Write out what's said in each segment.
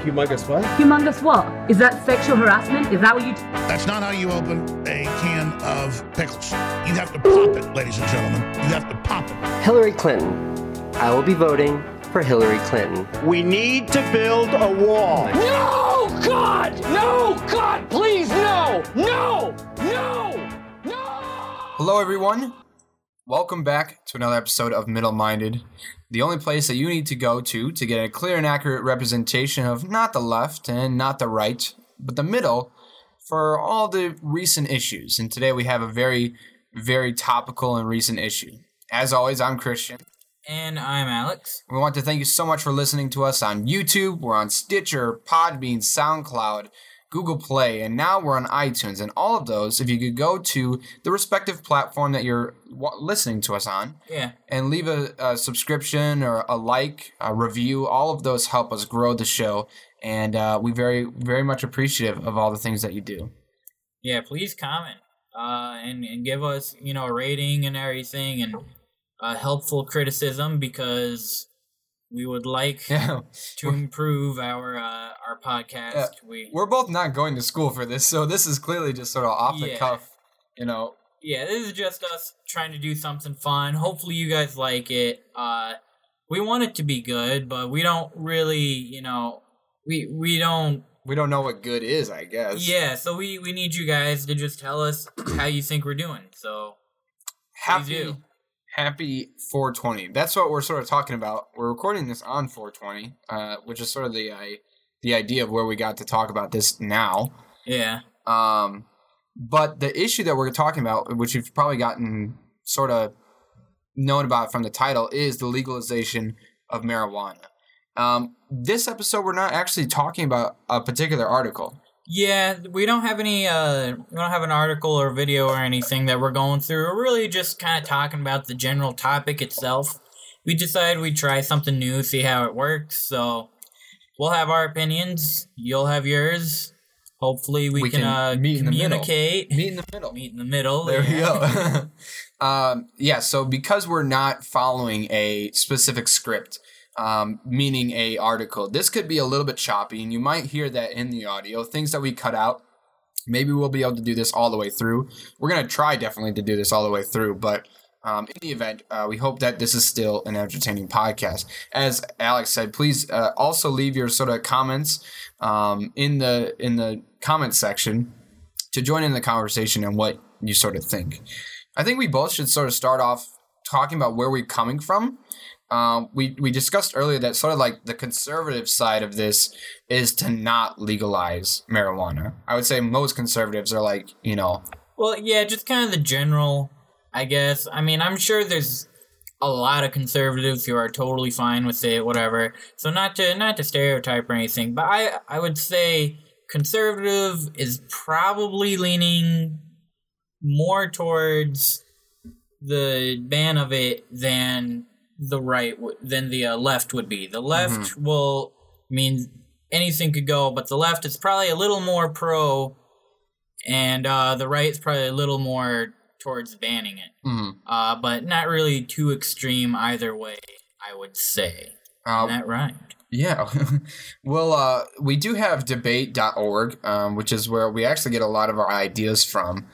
Humongous what? Humongous what? Is that sexual harassment? Is that what you... That's not how you open a can of pickles. You have to pop it, ladies and gentlemen. You have to pop it. Hillary Clinton. I will be voting for Hillary Clinton. We need to build a wall. No, God! No, God, please, no! No! No! No! Hello, everyone. Welcome back to another episode of Middle Minded, the only place that you need to go to get a clear and accurate representation of not the left and not the right, but the middle for all the recent issues. And today we have a very, very topical and recent issue. As always, I'm Christian. And I'm Alex. We want to thank you so much for listening to us on YouTube. We're on Stitcher, Podbean, SoundCloud, Google Play, and now we're on iTunes. And all of those, if you could go to the respective platform that you're listening to us on, and leave a subscription or a like, a review, all of those help us grow the show. And we're very, very much appreciative of all the things that you do. Yeah, please comment and give us, a rating and everything, and helpful criticism, because we would like to improve our podcast. Yeah. We're both not going to school for this, so this is clearly just sort of off the cuff, Yeah, this is just us trying to do something fun. Hopefully you guys like it. We want it to be good, but we don't really, We don't know what good is, I guess. Yeah, so we need you guys to just tell us how you think we're doing. So, Happy 420. That's what we're sort of talking about. We're recording this on 420, which is sort of the idea of where we got to talk about this now. Yeah. But the issue that we're talking about, which you've probably gotten sort of known about from the title, is the legalization of marijuana. This episode, we're not actually talking about a particular article. Yeah, we don't have an article or video or anything that we're going through. We're really just kind of talking about the general topic itself. We decided we'd try something new, see how it works. So we'll have our opinions. You'll have yours. Hopefully we can communicate. Meet in the middle. There we go. So because we're not following a specific script, meaning a article. This could be a little bit choppy, and you might hear that in the audio. Things that we cut out, maybe we'll be able to do this all the way through. We're going to try definitely to do this all the way through, but in the event, we hope that this is still an entertaining podcast. As Alex said, please also leave your sort of comments in the comment section to join in the conversation and what you sort of think. I think we both should sort of start off talking about where we're coming from. We discussed earlier that sort of like the conservative side of this is to not legalize marijuana. I would say most conservatives are like, Well, yeah, just kind of the general, I guess. I mean, I'm sure there's a lot of conservatives who are totally fine with it, whatever. So not to stereotype or anything, but I would say conservative is probably leaning more towards the ban of it than... the left would be. The left will mean anything could go, but the left is probably a little more pro, and the right is probably a little more towards banning it. But not really too extreme either way, I would say. Isn't that right? Yeah. Well, we do have debate.org, which is where we actually get a lot of our ideas from.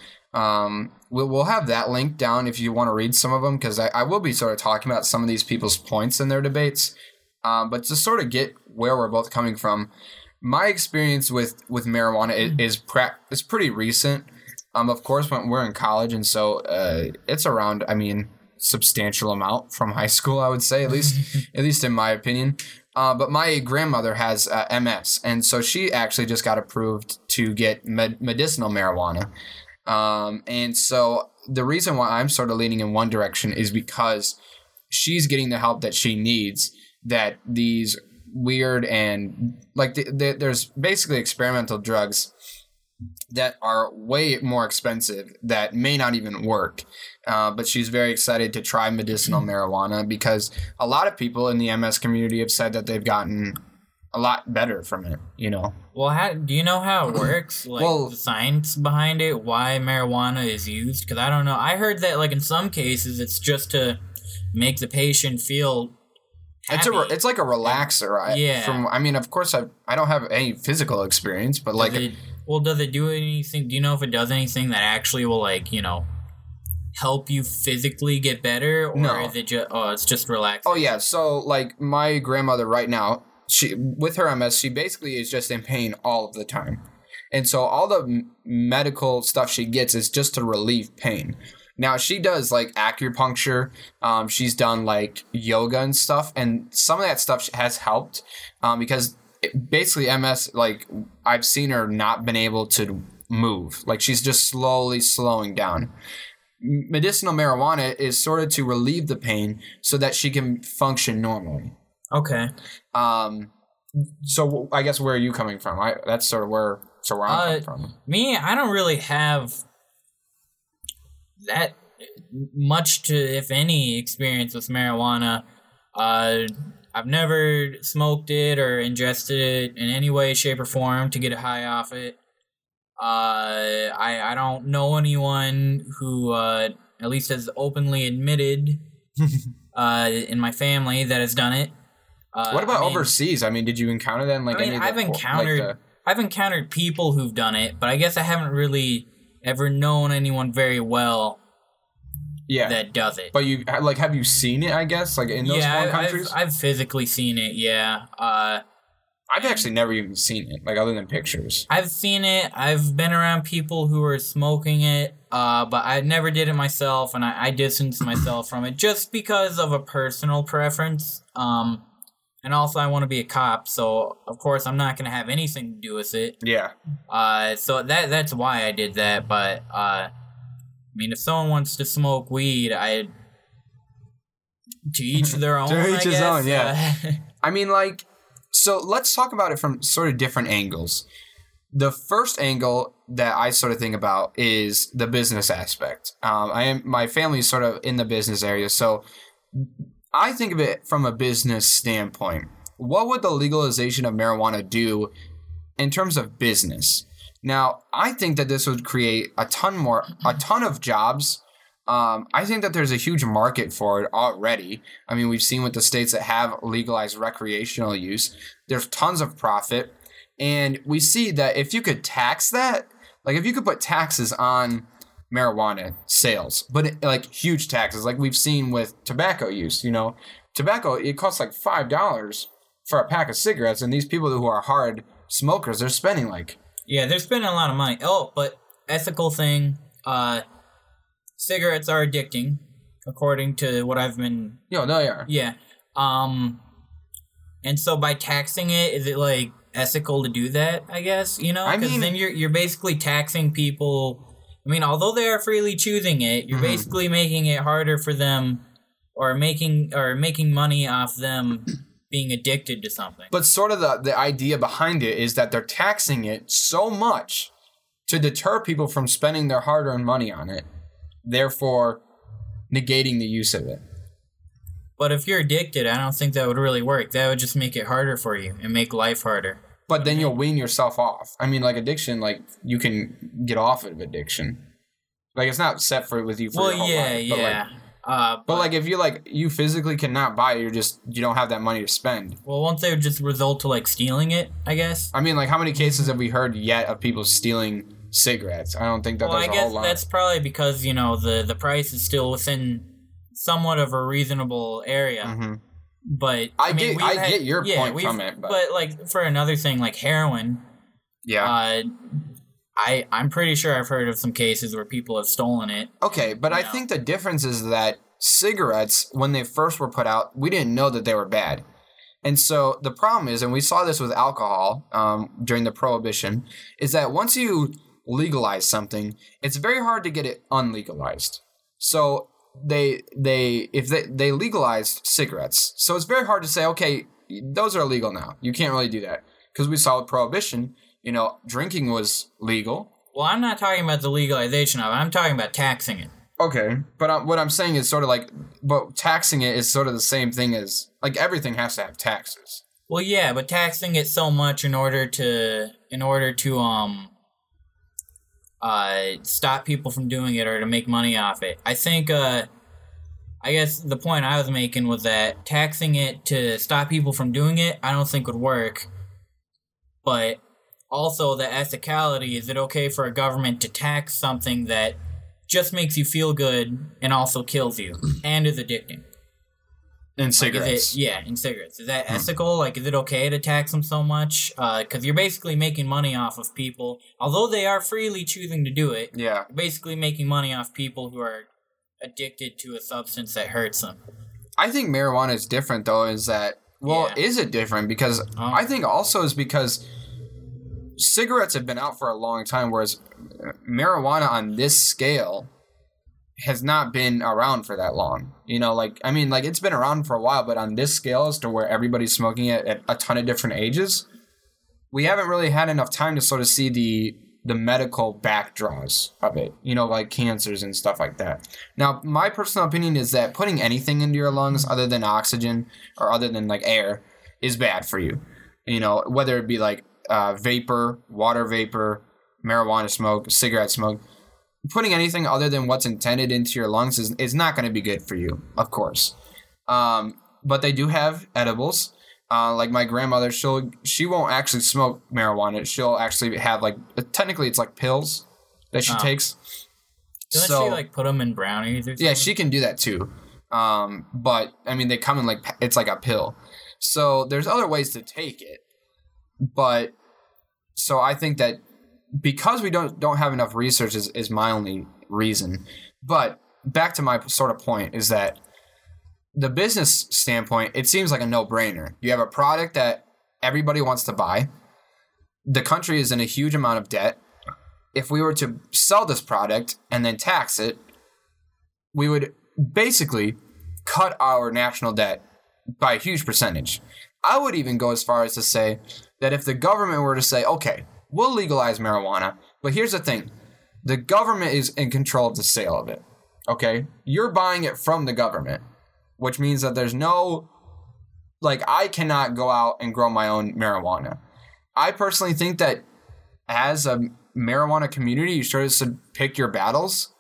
We'll have that link down if you want to read some of them, because I will be sort of talking about some of these people's points in their debates. But to sort of get where we're both coming from, my experience with marijuana is pretty recent. Of course, when we're in college, and so it's around, substantial amount from high school, I would say, at least in my opinion. But my grandmother has MS, and so she actually just got approved to get medicinal marijuana. And so the reason why I'm sort of leaning in one direction is because she's getting the help that she needs, that these weird and like there's basically experimental drugs that are way more expensive that may not even work. But she's very excited to try medicinal marijuana, because a lot of people in the MS community have said that they've gotten a lot better from it, Well, do you know how it works? Like, the science behind it, why marijuana is used? Because I don't know. I heard that, in some cases, it's just to make the patient feel happy. It's like a relaxer. Of course, I don't have any physical experience, but like. Does it do anything? Do you know if it does anything that actually will, like, you know, help you physically get better? Or no. Is it just, it's just relaxing? Oh, yeah. So, like, my grandmother right now, she with her MS, she basically is just in pain all of the time. And so all the medical stuff she gets is just to relieve pain. Now, she does, like, acupuncture. She's done, like, yoga and stuff. And some of that stuff has helped because basically MS, like, I've seen her not been able to move. Like, she's just slowly slowing down. Medicinal marijuana is sort of to relieve the pain so that she can function normally. Okay. So I guess where are you coming from? That's sort of where I'm coming from. Me, I don't really have that much to, if any, experience with marijuana. I've never smoked it or ingested it in any way, shape, or form to get a high off it. I don't know anyone who at least has openly admitted in my family that has done it. What about overseas? I mean, did you encounter that? I've encountered people who've done it, but I guess I haven't really ever known anyone very well. Yeah. That does it. But you have you seen it? I guess like in those foreign countries. I've physically seen it. Yeah. I've actually never even seen it, like, other than pictures. I've seen it. I've been around people who are smoking it, but I never did it myself, and I distanced myself from it just because of a personal preference. And also, I want to be a cop, so, of course, I'm not going to have anything to do with it. Yeah. So that's why I did that, but, if someone wants to smoke weed, to each their own, I guess. To each his own, yeah. So let's talk about it from sort of different angles. The first angle that I sort of think about is the business aspect. My family is sort of in the business area, so I think of it from a business standpoint. What would the legalization of marijuana do in terms of business? Now, I think that this would create a ton of jobs. I think that there's a huge market for it already. I mean, we've seen with the states that have legalized recreational use, there's tons of profit. And we see that if you could tax that, like if you could put taxes on marijuana sales, but like huge taxes, like we've seen with tobacco use, tobacco, it costs like $5 for a pack of cigarettes. And these people who are hard smokers, they're spending a lot of money. Oh, but ethical thing, cigarettes are addicting, according to what I've been... they are. Yeah. And so by taxing it, is it, like, ethical to do that, I guess? Because then you're basically taxing people... I mean, although they are freely choosing it, you're basically making it harder for them or making money off them being addicted to something. But sort of the idea behind it is that they're taxing it so much to deter people from spending their hard-earned money on it, therefore negating the use of it. But if you're addicted, I don't think that would really work. That would just make it harder for you and make life harder. But then you'll wean yourself off. I mean, like addiction, like you can get off of addiction. Like it's not set for with you for your whole life. But yeah. But if you you physically cannot buy it, you don't have that money to spend. Well, won't they just result to like stealing it, I guess? I mean, like how many cases have we heard yet of people stealing cigarettes? I don't think that there's a whole lot. Well, I guess that's probably because, the price is still within somewhat of a reasonable area. Mm-hmm. But I get your point from it. But like for another thing, like heroin. Yeah. I'm pretty sure I've heard of some cases where people have stolen it. Okay, but I think the difference is that cigarettes, when they first were put out, we didn't know that they were bad. And so the problem is, and we saw this with alcohol during the prohibition, is that once you legalize something, it's very hard to get it unlegalized. So they legalized cigarettes. So it's very hard to say, okay, those are illegal now. You can't really do that. Because we saw with prohibition, drinking was legal. Well, I'm not talking about the legalization of it. I'm talking about taxing it. Okay. But what I'm saying is sort of but taxing it is sort of the same thing as, like, everything has to have taxes. Well, yeah, but taxing it so much in order to stop people from doing it or to make money off it. I think I guess the point I was making was that taxing it to stop people from doing it, I don't think would work. But also the ethicality, is it okay for a government to tax something that just makes you feel good and also kills you and is addicting? And cigarettes. Like, and cigarettes. Is that ethical? Like, is it okay to tax them so much? Because you're basically making money off of people. Although they are freely choosing to do it, you're basically making money off people who are addicted to a substance that hurts them. I think marijuana is different, though, is it different? Because I think also is because cigarettes have been out for a long time, whereas marijuana on this scale has not been around for that long. You know, like, I mean, like, it's been around for a while, but on this scale as to where everybody's smoking it at a ton of different ages, we haven't really had enough time to sort of see the medical backdraws of it, you know, like cancers and stuff like that. Now, my personal opinion is that putting anything into your lungs other than oxygen or other than, like, air is bad for you. You know, whether it be, like, vapor, water vapor, marijuana smoke, cigarette smoke, putting anything other than what's intended into your lungs is not going to be good for you, of course. But they do have edibles. Like my grandmother, she won't actually smoke marijuana. She'll actually have, like, technically it's like pills that she takes. Doesn't she like put them in brownies or something? Yeah, she can do that too. But I mean, they come in like, it's like a pill. So there's other ways to take it. But so I think that because we don't have enough research is my only reason. But back to my sort of point is that the business standpoint, it seems like a no-brainer. You have a product that everybody wants to buy. The country is in a huge amount of debt. If we were to sell this product and then tax it, we would basically cut our national debt by a huge percentage. I would even go as far as to say that if the government were to say, okay, we'll legalize marijuana, but here's the thing. The government is in control of the sale of it, okay? You're buying it from the government, which means that there's no, like, I cannot go out and grow my own marijuana. I personally think that as a marijuana community, you sort of should pick your battles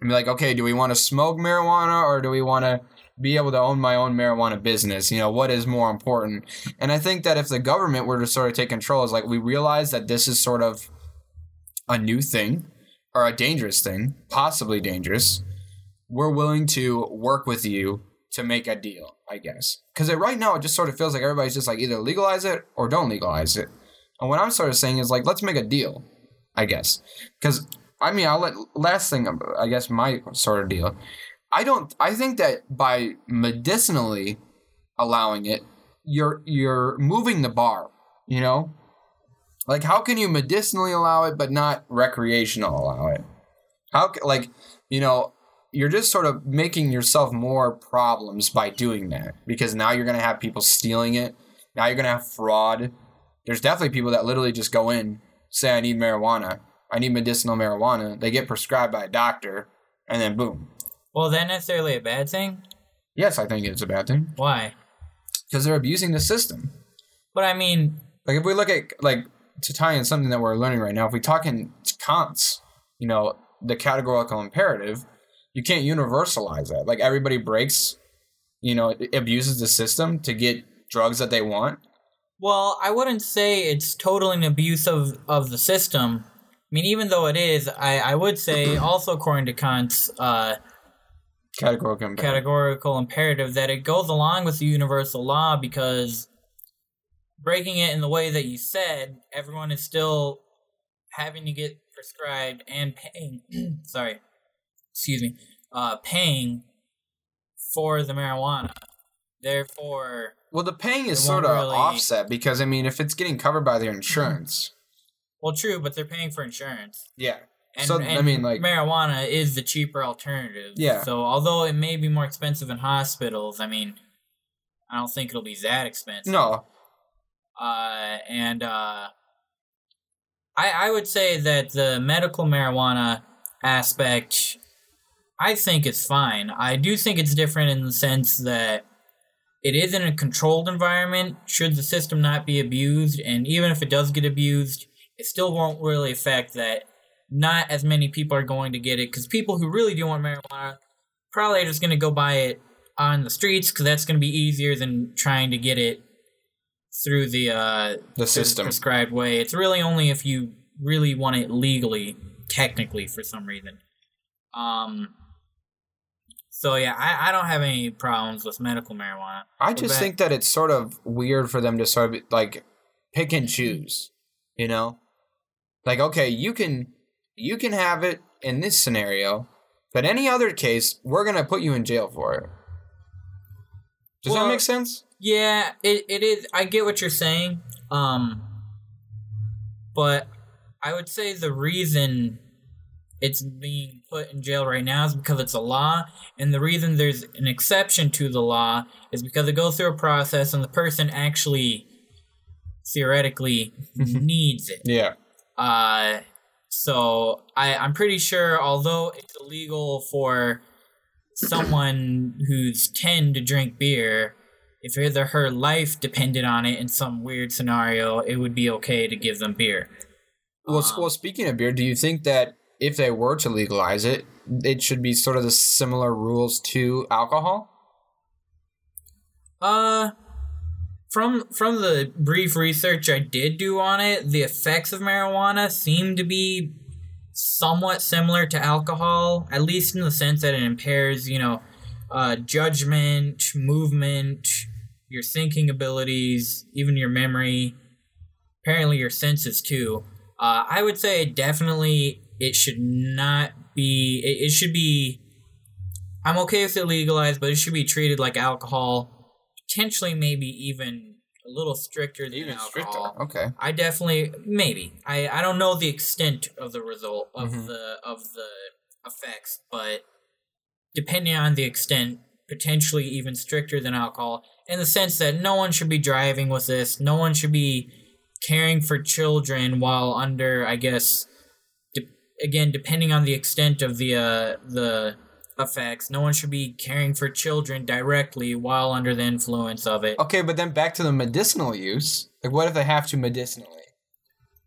and be like, okay, do we want to smoke marijuana or do we want to be able to own my own marijuana business? You know, what is more important? And I think that if the government were to sort of take control, is like, we realize that this is sort of a new thing or a dangerous thing, possibly dangerous. We're willing to work with you to make a deal, I guess. Because right now, it just sort of feels like everybody's just like, either legalize it or don't legalize it. And what I'm sort of saying is like, let's make a deal, I guess. Because, I mean, last thing, I guess my sort of deal, I think that by medicinally allowing it, you're moving the bar, you know? Like, how can you medicinally allow it but not recreational allow it? How, like, you know, you're just sort of making yourself more problems by doing that, because now you're going to have people stealing it. Now you're going to have fraud. There's definitely people that literally just go in, say, I need marijuana. I need medicinal marijuana. They get prescribed by a doctor, and then boom. Well, is that necessarily a bad thing? Yes, I think it's a bad thing. Why? Because they're abusing the system. But I mean, like, if we look at, like, to tie in something that we're learning right now, if we talk in Kant's, you know, the categorical imperative, you can't universalize that. Like, everybody breaks, you know, abuses the system to get drugs that they want. Well, I wouldn't say it's total an abuse of the system. I mean, even though it is, I would say also according to Kant's categorical imperative, that it goes along with the universal law, because breaking it in the way that you said, everyone is still having to get prescribed and paying paying for the marijuana. Therefore, well, the paying is sort of really offset, because I mean, if it's getting covered by their insurance, well, true, but they're paying for insurance. Yeah. And, so, and I mean, like, marijuana is the cheaper alternative. Yeah. So although it may be more expensive in hospitals, I mean, I don't think it'll be that expensive. No. I would say that the medical marijuana aspect, I think it's fine. I do think it's different in the sense that it is in a controlled environment. Should the system not be abused? And even if it does get abused, it still won't really affect that. Not as many people are going to get it, because people who really do want marijuana probably are just going to go buy it on the streets, because that's going to be easier than trying to get it through the system prescribed way. It's really only if you really want it legally, technically, for some reason. So yeah, I don't have any problems with medical marijuana. I just think that it's sort of weird for them to sort of like pick and choose, you know? Like, okay, you can have it in this scenario, but any other case, we're going to put you in jail for it. Does that make sense? Yeah, it is. I get what you're saying. But I would say the reason it's being put in jail right now is because it's a law, and the reason there's an exception to the law is because it goes through a process and the person actually theoretically needs it. Yeah. So I'm pretty sure, although it's illegal for someone who's 10 to drink beer, if his or her life depended on it in some weird scenario, it would be okay to give them beer. Well, speaking of beer, do you think that if they were to legalize it, it should be sort of the similar rules to alcohol? From the brief research I did do on it, the effects of marijuana seem to be somewhat similar to alcohol, at least in the sense that it impairs, judgment, movement, your thinking abilities, even your memory, apparently your senses too. I would say definitely it should not be, it should be, I'm okay with it legalized, but it should be treated like alcohol. Potentially, maybe even a little stricter than alcohol. Stricter. Okay. I definitely maybe. I don't know the extent of the result of the effects, but depending on the extent, potentially even stricter than alcohol, in the sense that no one should be driving with this, no one should be caring for children while under, I guess, again depending on the extent of the effects. No one should be caring for children directly while under the influence of it. Okay, but then back to the medicinal use. Like, what if they have to medicinally?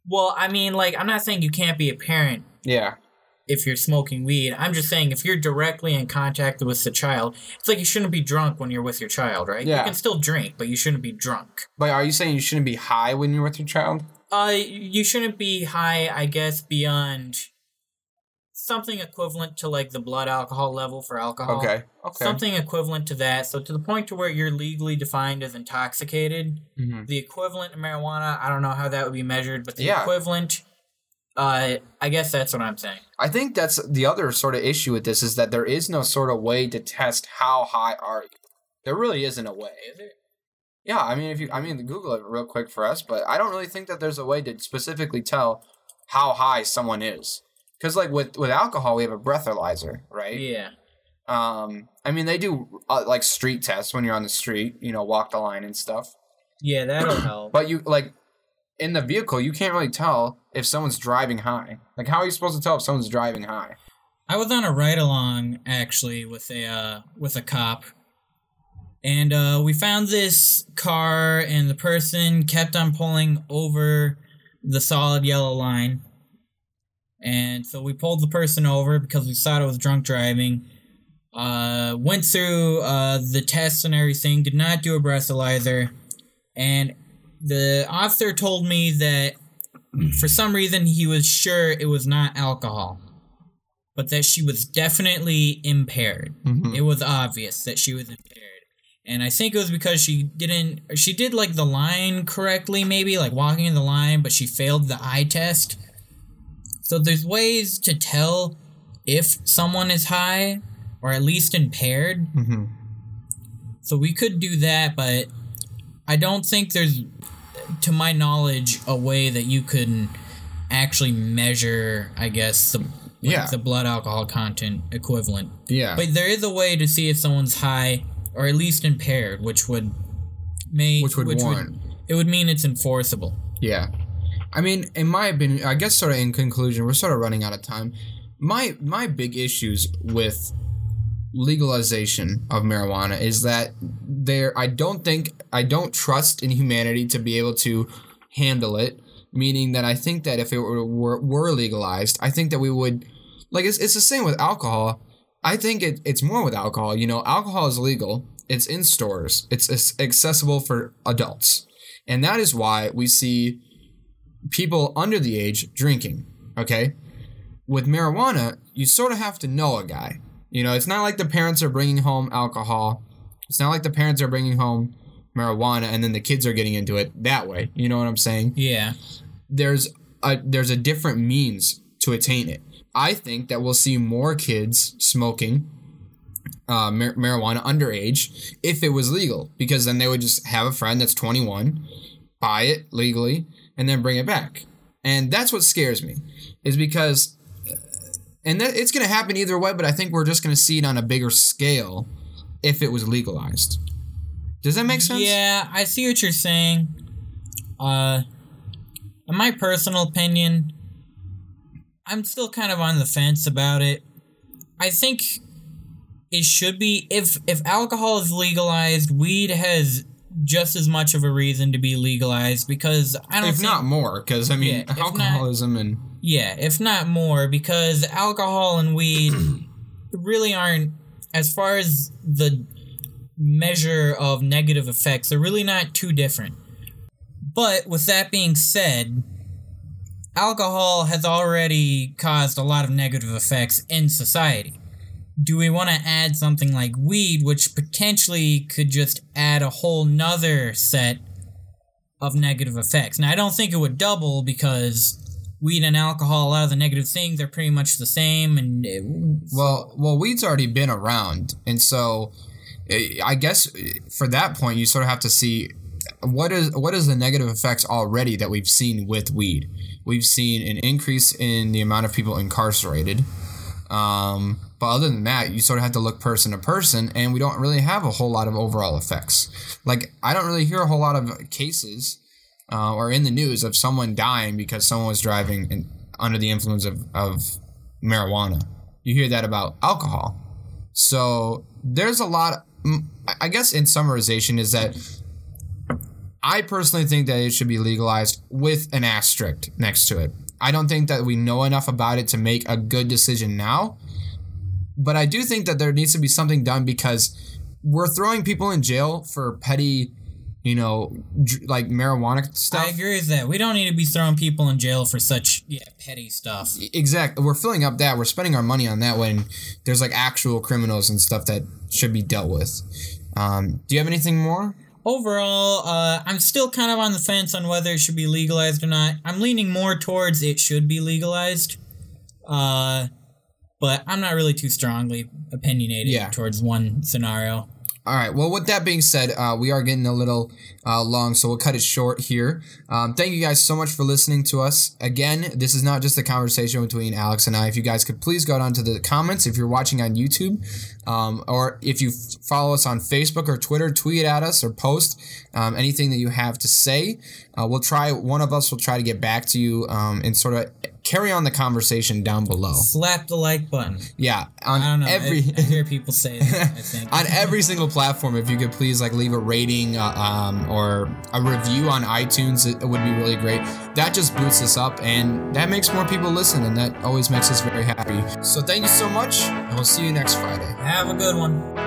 Well, I mean, like, I'm not saying you can't be a parent. Yeah. If you're smoking weed. I'm just saying if you're directly in contact with the child, it's like you shouldn't be drunk when you're with your child, right? Yeah. You can still drink, but you shouldn't be drunk. But are you saying you shouldn't be high when you're with your child? You shouldn't be high, I guess, beyond something equivalent to like the blood alcohol level for alcohol. Okay. Something equivalent to that. So to the point to where you're legally defined as intoxicated, the equivalent in marijuana, I don't know how that would be measured, but the equivalent, I guess that's what I'm saying. I think that's the other sort of issue with this is that there is no sort of way to test how high are you. There really isn't a way, is there? Yeah, I mean, Google it real quick for us, but I don't really think that there's a way to specifically tell how high someone is. Because, like, with alcohol, we have a breathalyzer, right? Yeah. I mean, they do, like, street tests when you're on the street, walk the line and stuff. Yeah, that'll help. But you, like, in the vehicle, you can't really tell if someone's driving high. Like, how are you supposed to tell if someone's driving high? I was on a ride-along, actually, with a cop. And we found this car, and the person kept on pulling over the solid yellow line. And so we pulled the person over because we thought it was drunk driving. Went through the tests and everything, did not do a breathalyzer. And the officer told me that for some reason he was sure it was not alcohol, but that she was definitely impaired. It was obvious that she was impaired. And I think it was because she did like the line correctly, maybe like walking in the line, but she failed the eye test. So there's ways to tell if someone is high or at least impaired. So we could do that, but I don't think there's, to my knowledge, a way that you can actually measure, I guess, the blood alcohol content equivalent. Yeah. But there is a way to see if someone's high or at least impaired, it would mean it's enforceable. Yeah. I mean, in my opinion, I guess sort of in conclusion, we're sort of running out of time. My big issues with legalization of marijuana is that I don't trust in humanity to be able to handle it, meaning that I think that if it were legalized, I think that we would, like, it's the same with alcohol. I think it's more with alcohol. You know, alcohol is legal. It's in stores. It's accessible for adults. And that is why we see people under the age drinking, okay? With marijuana, you sort of have to know a guy. You know, it's not like the parents are bringing home alcohol. It's not like the parents are bringing home marijuana and then the kids are getting into it that way. You know what I'm saying? Yeah. There's a different means to attain it. I think that we'll see more kids smoking marijuana underage if it was legal, because then they would just have a friend that's 21, buy it legally, and then bring it back. And that's what scares me, is because it's going to happen either way, but I think we're just going to see it on a bigger scale if it was legalized. Does that make sense? Yeah, I see what you're saying. In my personal opinion, I'm still kind of on the fence about it. I think it should be. If alcohol is legalized, weed has just as much of a reason to be legalized, because I don't think... If not more, because, I mean, yeah, alcoholism and... Yeah, if not more, because alcohol and weed really aren't, as far as the measure of negative effects, they're really not too different. But with that being said, alcohol has already caused a lot of negative effects in society. Do we want to add something like weed, which potentially could just add a whole nother set of negative effects? Now, I don't think it would double, because weed and alcohol, a lot of the negative things are pretty much the same. And well, weed's already been around. And so I guess for that point, you sort of have to see what is the negative effects already that we've seen with weed. We've seen an increase in the amount of people incarcerated. But other than that, you sort of have to look person to person, and we don't really have a whole lot of overall effects. Like, I don't really hear a whole lot of cases or in the news of someone dying because someone was driving under the influence of marijuana. You hear that about alcohol. So there's a lot of, I guess in summarization, is that I personally think that it should be legalized with an asterisk next to it. I don't think that we know enough about it to make a good decision now, but I do think that there needs to be something done, because we're throwing people in jail for petty, you know, like marijuana stuff. I agree with that. We don't need to be throwing people in jail for such petty stuff. Exactly. We're filling up that. We're spending our money on that when there's like actual criminals and stuff that should be dealt with. Do you have anything more? Overall, I'm still kind of on the fence on whether it should be legalized or not. I'm leaning more towards it should be legalized, but I'm not really too strongly opinionated towards one scenario. All right. Well, with that being said, we are getting a little long, so we'll cut it short here. Thank you guys so much for listening to us. Again, this is not just a conversation between Alex and I. If you guys could please go down to the comments if you're watching on YouTube, or if you follow us on Facebook or Twitter, tweet at us or post anything that you have to say. One of us will try to get back to you and sort of carry on the conversation down below. Slap the like button. Yeah. I don't know. I hear people say that, I think. On every single platform, if you could please leave a rating or a review on iTunes, it would be really great. That just boosts us up, and that makes more people listen, and that always makes us very happy. So thank you so much, and we'll see you next Friday. Have a good one.